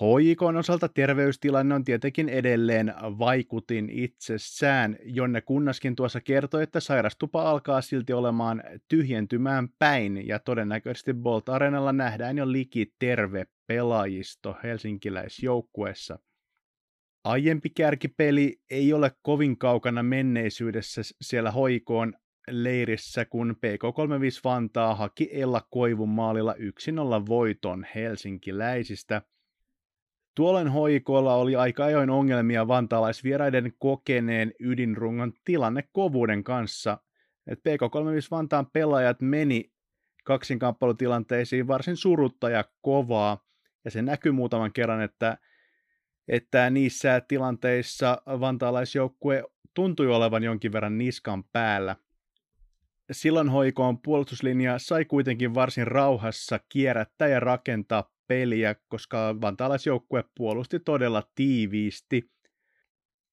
H J K:n osalta terveystilanne on tietenkin edelleen vaikutin itsessään. Jonne Kunnaskin tuossa kertoi, että sairastupa alkaa silti olemaan tyhjentymään päin ja todennäköisesti Boltarenalla nähdään jo liki terve pelaajisto helsinkiläisjoukkueessa. Aiempi kärkipeli ei ole kovin kaukana menneisyydessä siellä H J K:n leirissä, kun P K kolmekymmentäviisi Vantaa haki Ella Koivun maalilla yksi nolla voiton helsinkiläisistä. Tuolloin H J K:lla oli aika ajoin ongelmia vantaalaisvieraiden kokeneen ydinrungon tilannekovuuden kanssa. P K kolmekymmentäviisi Vantaan pelaajat meni kaksinkamppailutilanteisiin varsin surutta ja kovaa, ja se näkyy muutaman kerran, että että niissä tilanteissa vantaalaisjoukkue tuntui olevan jonkin verran niskan päällä. Silloin H J K:n puolustuslinja sai kuitenkin varsin rauhassa kierrättää ja rakentaa peliä, koska vantaalaisjoukkue puolusti todella tiiviisti.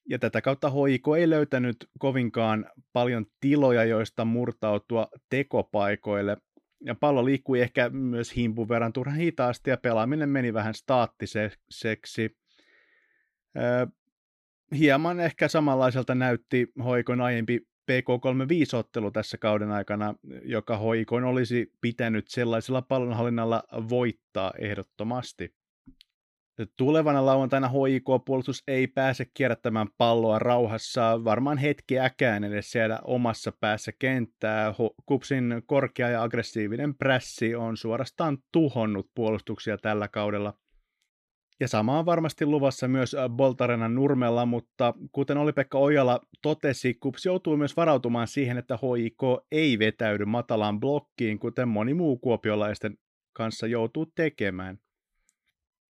Ja tätä kautta H J K ei löytänyt kovinkaan paljon tiloja, joista murtautua tekopaikoille. Ja pallo liikkui ehkä myös himpun verran turhan hitaasti ja pelaaminen meni vähän staattiseksi. Hieman ehkä samanlaiselta näytti H J K:n aiempi P K kolmekymmentäviisi-ottelu tässä kauden aikana, joka H J K:n olisi pitänyt sellaisella pallonhallinnalla voittaa ehdottomasti. Tulevana lauantaina H J K-puolustus ei pääse kierrättämään palloa rauhassa varmaan hetkeäkään edes siellä omassa päässä kenttää. KuPSin korkea ja aggressiivinen prässi on suorastaan tuhonnut puolustuksia tällä kaudella. Ja sama on varmasti luvassa myös Boltarenan Nurmella, mutta kuten Olli-Pekka Ojala totesi, KuPS joutuu myös varautumaan siihen, että H J K ei vetäydy matalaan blokkiin, kuten moni muu kuopiolaisten kanssa joutuu tekemään.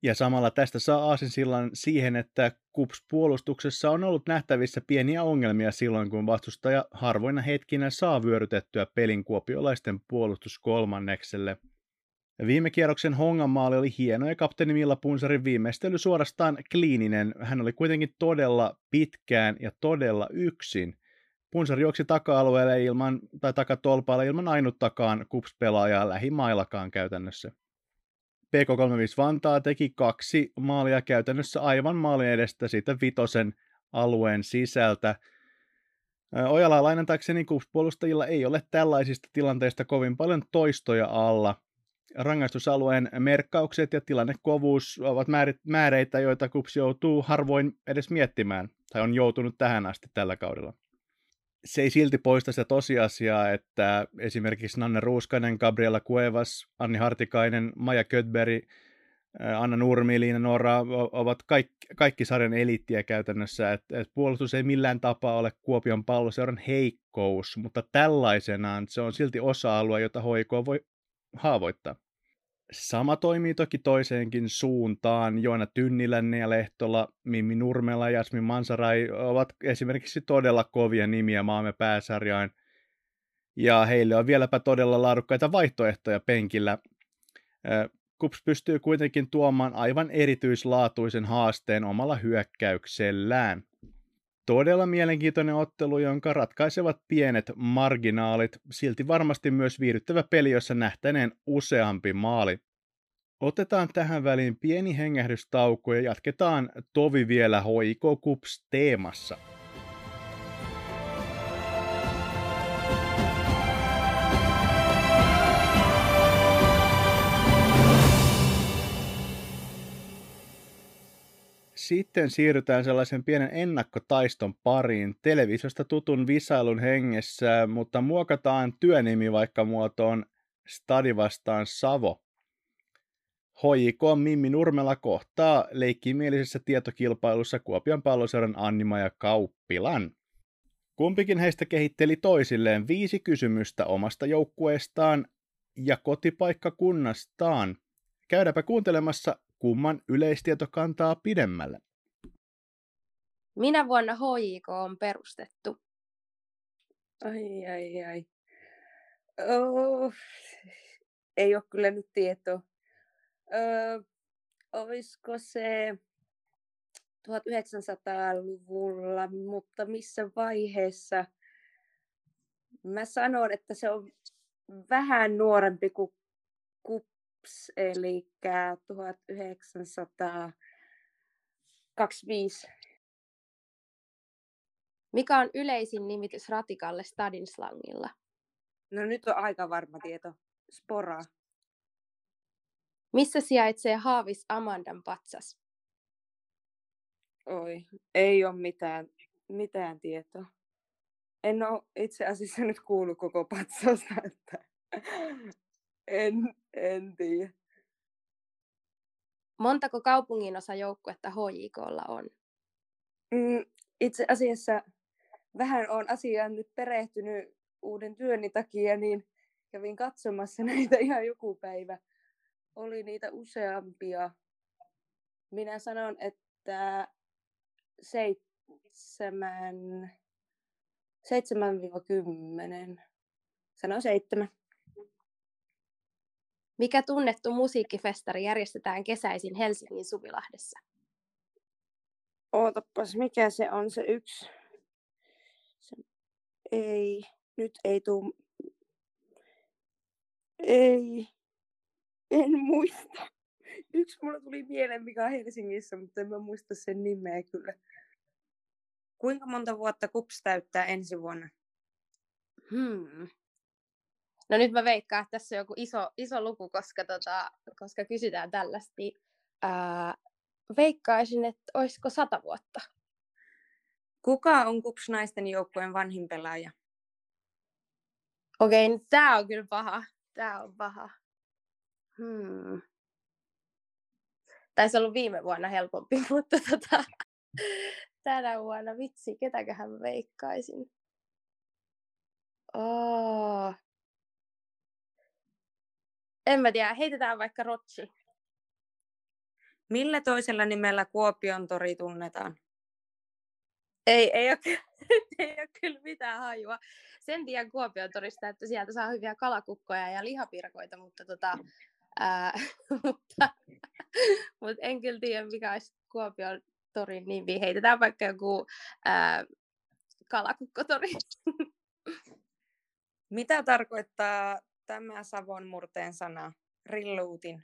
Ja samalla tästä saa aasinsillan siihen, että KuPS-puolustuksessa on ollut nähtävissä pieniä ongelmia silloin, kun vastustaja harvoina hetkinä saa vyörytettyä pelin kuopiolaisten puolustuskolmannekselle. Viime kierroksen Hongan maali oli hieno ja kapteeni Milla Punsarin viimeistely suorastaan kliininen. Hän oli kuitenkin todella pitkään ja todella yksin. Punsari juoksi taka-alueelle ilman, tai takatolpaalle ilman ainuttakaan KuPS-pelaajaa lähimailakaan käytännössä. P K kolmekymmentäviisi Vantaa teki kaksi maalia käytännössä aivan maalin edestä siitä vitosen alueen sisältä. Ojalaa lainatakseni KuPS-puolustajilla ei ole tällaisista tilanteista kovin paljon toistoja alla. Rangaistusalueen merkkaukset ja tilannekovuus ovat määreitä, joita KuPS joutuu harvoin edes miettimään, tai on joutunut tähän asti tällä kaudella. Se ei silti poista sitä tosiasiaa, että esimerkiksi Nanne Ruuskanen, Gabriela Cuevas, Anni Hartikainen, Maja Ködberg, Anna Nurmi, Liina Nora ovat kaikki, kaikki sarjan eliittiä käytännössä. Et, et puolustus ei millään tapaa ole Kuopion palloseuran heikkous, mutta tällaisenaan se on silti osa-alue, jota H J K voi haavoittaa. Sama toimii toki toiseenkin suuntaan. Joona Tynnilä, Nea Lehtola, Mimmi Nurmela ja Jasmin Mansaray ovat esimerkiksi todella kovia nimiä maamme pääsarjaan. Ja heille on vieläpä todella laadukkaita vaihtoehtoja penkillä. KuPS pystyy kuitenkin tuomaan aivan erityislaatuisen haasteen omalla hyökkäyksellään. Todella mielenkiintoinen ottelu, jonka ratkaisevat pienet marginaalit, silti varmasti myös viihdyttävä peli, jossa nähtäneen useampi maali. Otetaan tähän väliin pieni hengähdystauko ja jatketaan tovi vielä H J K KuPS teemassa. Sitten siirrytään sellaisen pienen ennakkotaiston pariin televisiosta tutun visailun hengessä, mutta muokataan työnimi vaikka muotoon Stadi vastaan Savo. H J K Mimmi Nurmela kohtaa leikkimielisessä tietokilpailussa Kuopion palloseuran Annima ja Kauppilan. Kumpikin heistä kehitteli toisilleen viisi kysymystä omasta joukkueestaan ja kotipaikkakunnastaan. Käydäpä kuuntelemassa kumman yleistieto kantaa pidemmälle. Minä vuonna H J K on perustettu? Ai, ai, ai. Oh, ei ole kyllä nyt tietoa. Öö, olisiko se tuhatyhdeksänsataaluvulla, mutta missä vaiheessa? Mä sanon, että se on vähän nuorempi kuin KuPS, eli tuhatyhdeksänsataakaksikymmentäviisi. Mikä on yleisin nimitys ratikalle stadin slangilla? No nyt on aika varma tieto. Spora. Missä sijaitsee Haavis Amandan patsas? Oi, ei ole mitään, mitään tietoa. En ole itse asiassa nyt kuullut koko patsasta, että en, en tiedä. Montako kaupunginosajoukkuetta H J K:lla on? Mm, itse asiassa vähän olen asiaan nyt perehtynyt uuden työni takia, niin kävin katsomassa näitä ihan joku päivä. Oli niitä useampia. Minä sanon, että seitsemän, seitsemän viiva kymmenen. Sanon seitsemän. Mikä tunnettu musiikkifestari järjestetään kesäisin Helsingin Suvilahdessa? Ootapas, mikä se on se yksi? Se ei, nyt ei tule. Ei. En muista. Yksi mulla tuli mieleen, mikä on Helsingissä, mutta en mä muista sen nimeä kyllä. Kuinka monta vuotta KuPS täyttää ensi vuonna? Hmm. No nyt mä veikkaan, että tässä on joku iso, iso luku, koska, tota, koska kysytään tällaista. Ää, veikkaisin, että olisiko sata vuotta. Kuka on KuPS naisten joukkueen vanhin pelaaja? Okei, okay, no tää on kyllä paha. Tää on paha. Hmm. Taisi ollut viime vuonna helpompi, mutta tota, tänä vuonna, vitsi, ketäköhän mä veikkaisin. Oh. En mä tiedä, heitetään vaikka Rrotsi. Millä toisella nimellä Kuopion tori tunnetaan? Ei, ei ole, ei ole kyllä mitään hajua. Sen tiedän Kuopion torista, että sieltä saa hyviä kalakukkoja ja lihapiirakoita, mutta tota... Ää, mutta, mutta en kyllä tiedä, mikä olisi Kuopion torin nimi. Heitetään vaikka joku ää, kalakukkotori. Mitä tarkoittaa tämä Savon murteen sana? Rilluutin.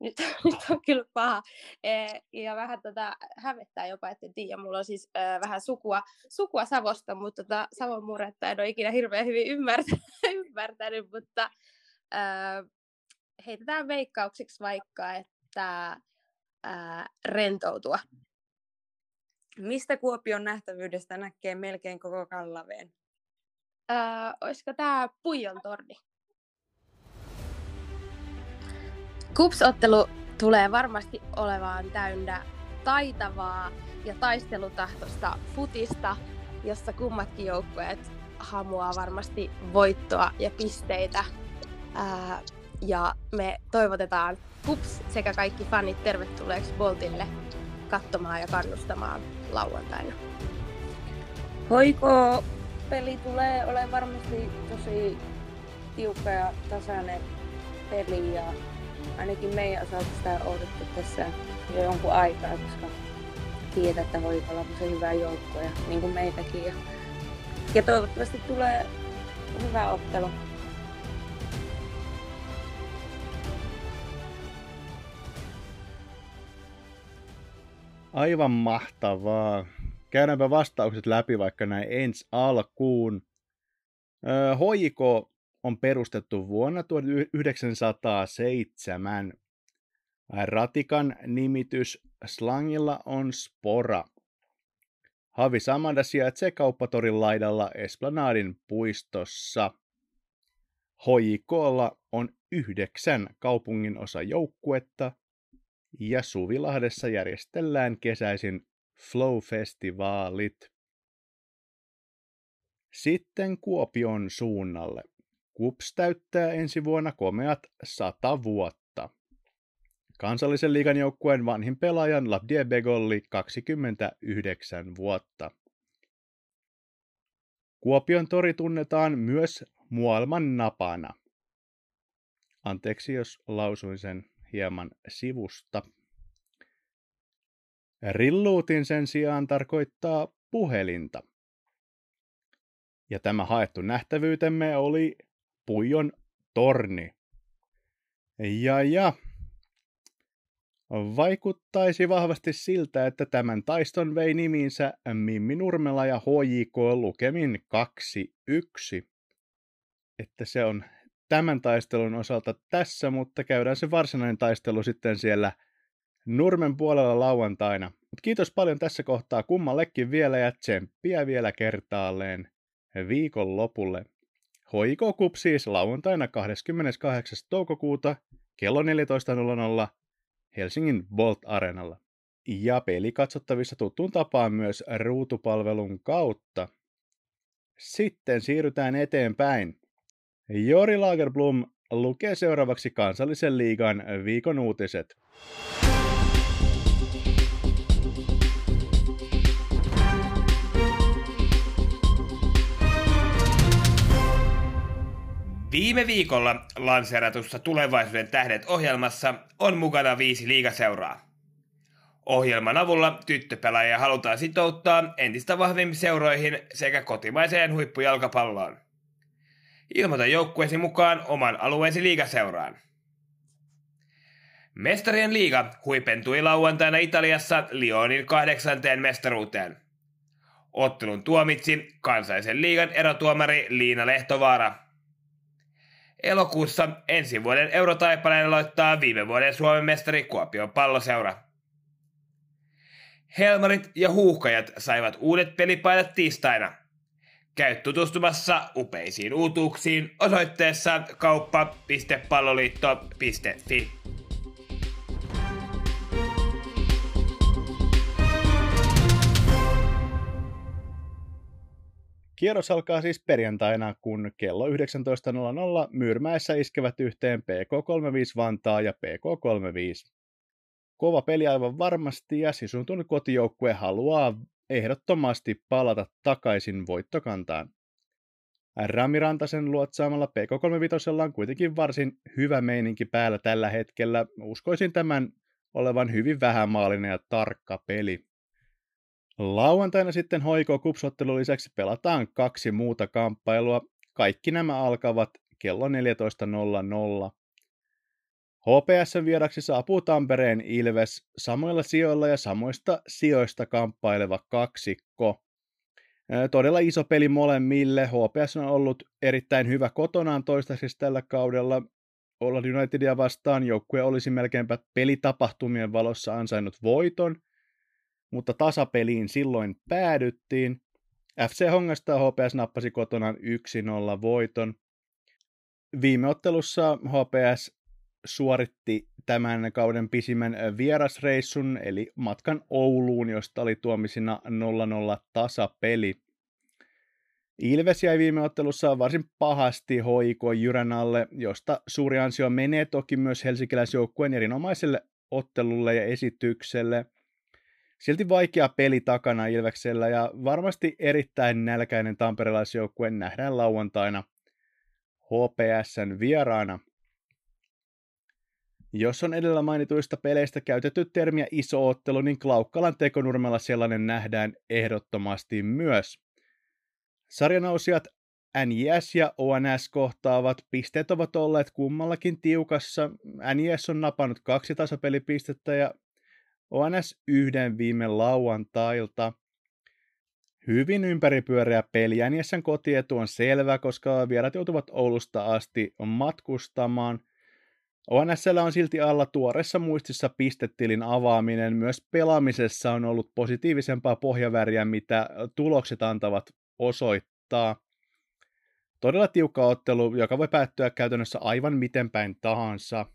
Nyt, nyt on kyllä paha. E, ja vähän tätä hävettää jopa, että en tiedä. Mulla on siis ä, vähän sukua, sukua Savosta, mutta tota, Savon murretta en ole ikinä hirveän hyvin ymmärtänyt, ymmärtänyt mutta... Ä, heitetään veikkauksiksi vaikka, että ää, rentoutua. Mistä Kuopion nähtävyydestä näkee melkein koko Kallaveen? Ää, olisiko tämä Pujon torni? KuPS-ottelu tulee varmasti olevaan täynnä taitavaa ja taistelutahtoista futista, jossa kummatkin joukkueet hamuaa varmasti voittoa ja pisteitä. Ää, Ja me toivotetaan KuPS sekä kaikki fanit tervetulleeksi Boltille katsomaan ja kannustamaan lauantaina. Hoiko! Peli tulee olemaan varmasti tosi tiukka ja tasainen peli. Ja ainakin meidän osalta sitä on odotettu tässä jo jonkun aikaa, koska tiedät, että Hoikolla on se hyvä joukko ja niin kuin meitäkin. Ja, ja toivottavasti tulee hyvä ottelu. Aivan mahtavaa. Käydäänpä vastaukset läpi vaikka näin ensi alkuun. H J K on perustettu vuonna tuhatyhdeksänsataaseitsemän. Ratikan nimitys slangilla on Spora. Haavis Amanda sijaitsee Kauppatorin laidalla Esplanadin puistossa. H J K:lla on yhdeksän kaupunginosajoukkuetta. Ja Suvilahdessa järjestellään kesäisin Flow-festivaalit. Sitten Kuopion suunnalle. KuPS täyttää ensi vuonna komeat sata vuotta. Kansallisen liigan joukkueen vanhin pelaajan Lavdie Begolli kaksikymmentäyhdeksän vuotta. Kuopion tori tunnetaan myös Mualman napana. Anteeksi, jos lausuin sen hieman sivusta. Rilluutin sen sijaan tarkoittaa puhelinta. Ja tämä haettu nähtävyytemme oli Pujon torni. Ja ja, vaikuttaisi vahvasti siltä, että tämän taiston vei nimiinsä Mimmi Nurmela ja H J K lukemin kaksi yksi. Että se on tämän taistelun osalta tässä, mutta käydään se varsinainen taistelu sitten siellä Nurmen puolella lauantaina. Mut kiitos paljon tässä kohtaa kummallekin vielä ja tsemppiä vielä kertaalleen viikon lopulle. H J K KuPS siis lauantaina kahdeskymmeneskahdeksas toukokuuta kello neljätoista nolla nolla Helsingin Bolt-areenalla. Ja peli katsottavissa tuttuun tapaan myös ruutupalvelun kautta. Sitten siirrytään eteenpäin. Jori Lagerblom lukee seuraavaksi Kansallisen liigan viikon uutiset. Viime viikolla lanseeratussa Tulevaisuuden tähdet -ohjelmassa on mukana viisi liigaseuraa. Ohjelman avulla tyttöpelaajia halutaan sitouttaa entistä vahvemmin seuroihin sekä kotimaiseen huippujalkapalloon. Ilmoita joukkueesi mukaan oman alueesi liigaseuraan. Mestarien liiga huipentui lauantaina Italiassa Lyonin kahdeksanteen mestaruuteen. Ottelun tuomitsi Kansallisen liigan erotuomari Liina Lehtovaara. Elokuussa ensi vuoden eurotaipaleen aloittaa viime vuoden Suomen mestari Kuopion Palloseura. Helmarit ja Huuhkajat saivat uudet pelipaidat tiistaina. Käy tutustumassa upeisiin uutuuksiin osoitteessa kauppa piste palloliitto piste fi. Kierros alkaa siis perjantaina, kun kello yhdeksäntoista nolla nolla Myyrmäessä iskevät yhteen P K kolmekymmentäviisi Vantaa ja P K kolmekymmentäviisi. Kova peli aivan varmasti ja sisuntunut kotijoukkue haluaa ehdottomasti palata takaisin voittokantaan. Rami Rantasen luotsaamalla P K kolmekymmentäviisi on kuitenkin varsin hyvä meininki päällä tällä hetkellä. Uskoisin tämän olevan hyvin vähämaalinen ja tarkka peli. Lauantaina sitten H J K KuPS-ottelun lisäksi pelataan kaksi muuta kamppailua. Kaikki nämä alkavat kello neljätoista nolla nolla. H P S:n vieraksi saapuu Tampereen Ilves, samoilla sijoilla ja samoista sijoista kamppaileva kaksikko. Todella iso peli molemmille. H P S on ollut erittäin hyvä kotonaan toistaiseksi tällä kaudella. Åland Unitedia vastaan joukkue olisi melkeinpä pelitapahtumien valossa ansainnut voiton, mutta tasapeliin silloin päädyttiin. F C Hongasta H P S nappasi kotonaan yksi nolla voiton. Viime ottelussa H P S suoritti tämän kauden pisimmän vierasreissun, eli matkan Ouluun, josta oli tuomisina nolla nolla tasapeli. Ilves jäi viime ottelussa varsin pahasti H J K jyrän alle, josta suuri ansio menee toki myös helsinkiläisjoukkueen erinomaiselle ottelulle ja esitykselle. Silti vaikea peli takana Ilveksellä ja varmasti erittäin nälkäinen tamperelaisjoukkue nähdään lauantaina H P S:n vieraana. Jos on edellä mainituista peleistä käytetty termiä iso ottelu, niin Klaukkalan Tekonurmella sellainen nähdään ehdottomasti myös. Sarjanousijat N S ja O N S kohtaavat. Pisteet ovat olleet kummallakin tiukassa. N S on napannut kaksi tasapelipistettä ja O N S yhden viime lauantailta. Hyvin ympäripyöreä peli. N S:n kotietu on selvä, koska vierat joutuvat Oulusta asti matkustamaan. O N S:llä on silti alla tuoreessa muistissa pistetilin avaaminen. Myös pelaamisessa on ollut positiivisempaa pohjaväriä, mitä tulokset antavat osoittaa. Todella tiukka ottelu, joka voi päättyä käytännössä aivan miten päin tahansa.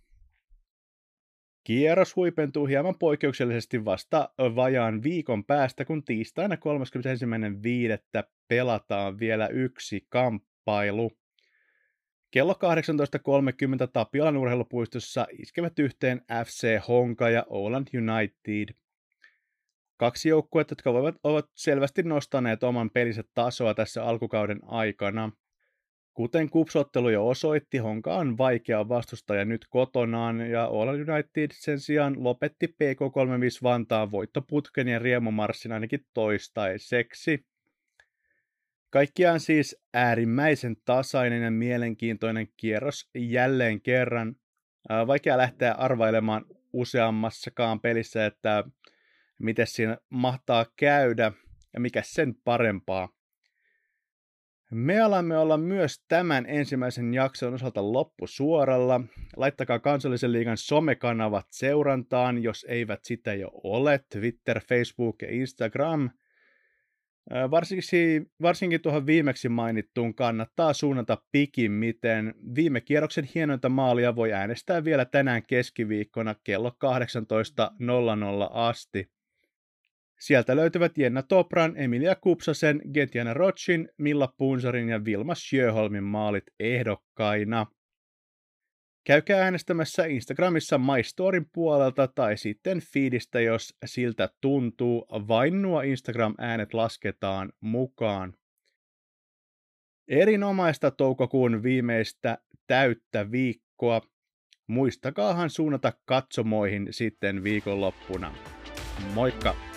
Kierros huipentuu hieman poikkeuksellisesti vasta vajaan viikon päästä, kun tiistaina kolmaskymmenesensimmäinen viidettä pelataan vielä yksi kamppailu. Kello kahdeksantoista kolmekymmentä Tapiolan urheilupuistossa iskevät yhteen F C Honka ja Åland United. Kaksi joukkuetta, jotka voivat, ovat selvästi nostaneet oman pelinsä tasoa tässä alkukauden aikana. Kuten KuPS-ottelu jo osoitti, Honka on vaikea vastustaja nyt kotonaan, ja Åland United sen sijaan lopetti P K kolmekymmentäviisi Vantaan voittoputken ja riemumarssin ainakin toistaiseksi. Kaikkiaan siis äärimmäisen tasainen ja mielenkiintoinen kierros jälleen kerran. Vaikea lähteä arvailemaan useammassakaan pelissä, että miten siinä mahtaa käydä ja mikä sen parempaa. Me alamme olla myös tämän ensimmäisen jakson osalta loppusuoralla. Laittakaa Kansallisen liigan somekanavat seurantaan, jos eivät sitä jo ole. Twitter, Facebook ja Instagram. Varsinkin, varsinkin tuohon viimeksi mainittuun kannattaa suunnata pikimmiten. Viime kierroksen hienointa maalia voi äänestää vielä tänään keskiviikkona kello kahdeksantoista nolla nolla asti. Sieltä löytyvät Jenna Topran, Emilia Kupsasen, Gianna Rocchin, Milla Punsarin ja Vilma Sjöholmin maalit ehdokkaina. Käykää äänestämässä Instagramissa MyStorin puolelta tai sitten feedistä, jos siltä tuntuu. Vain nuo Instagram-äänet lasketaan mukaan. Erinomaista toukokuun viimeistä täyttä viikkoa. Muistakaahan suunnata katsomoihin sitten viikonloppuna. Moikka!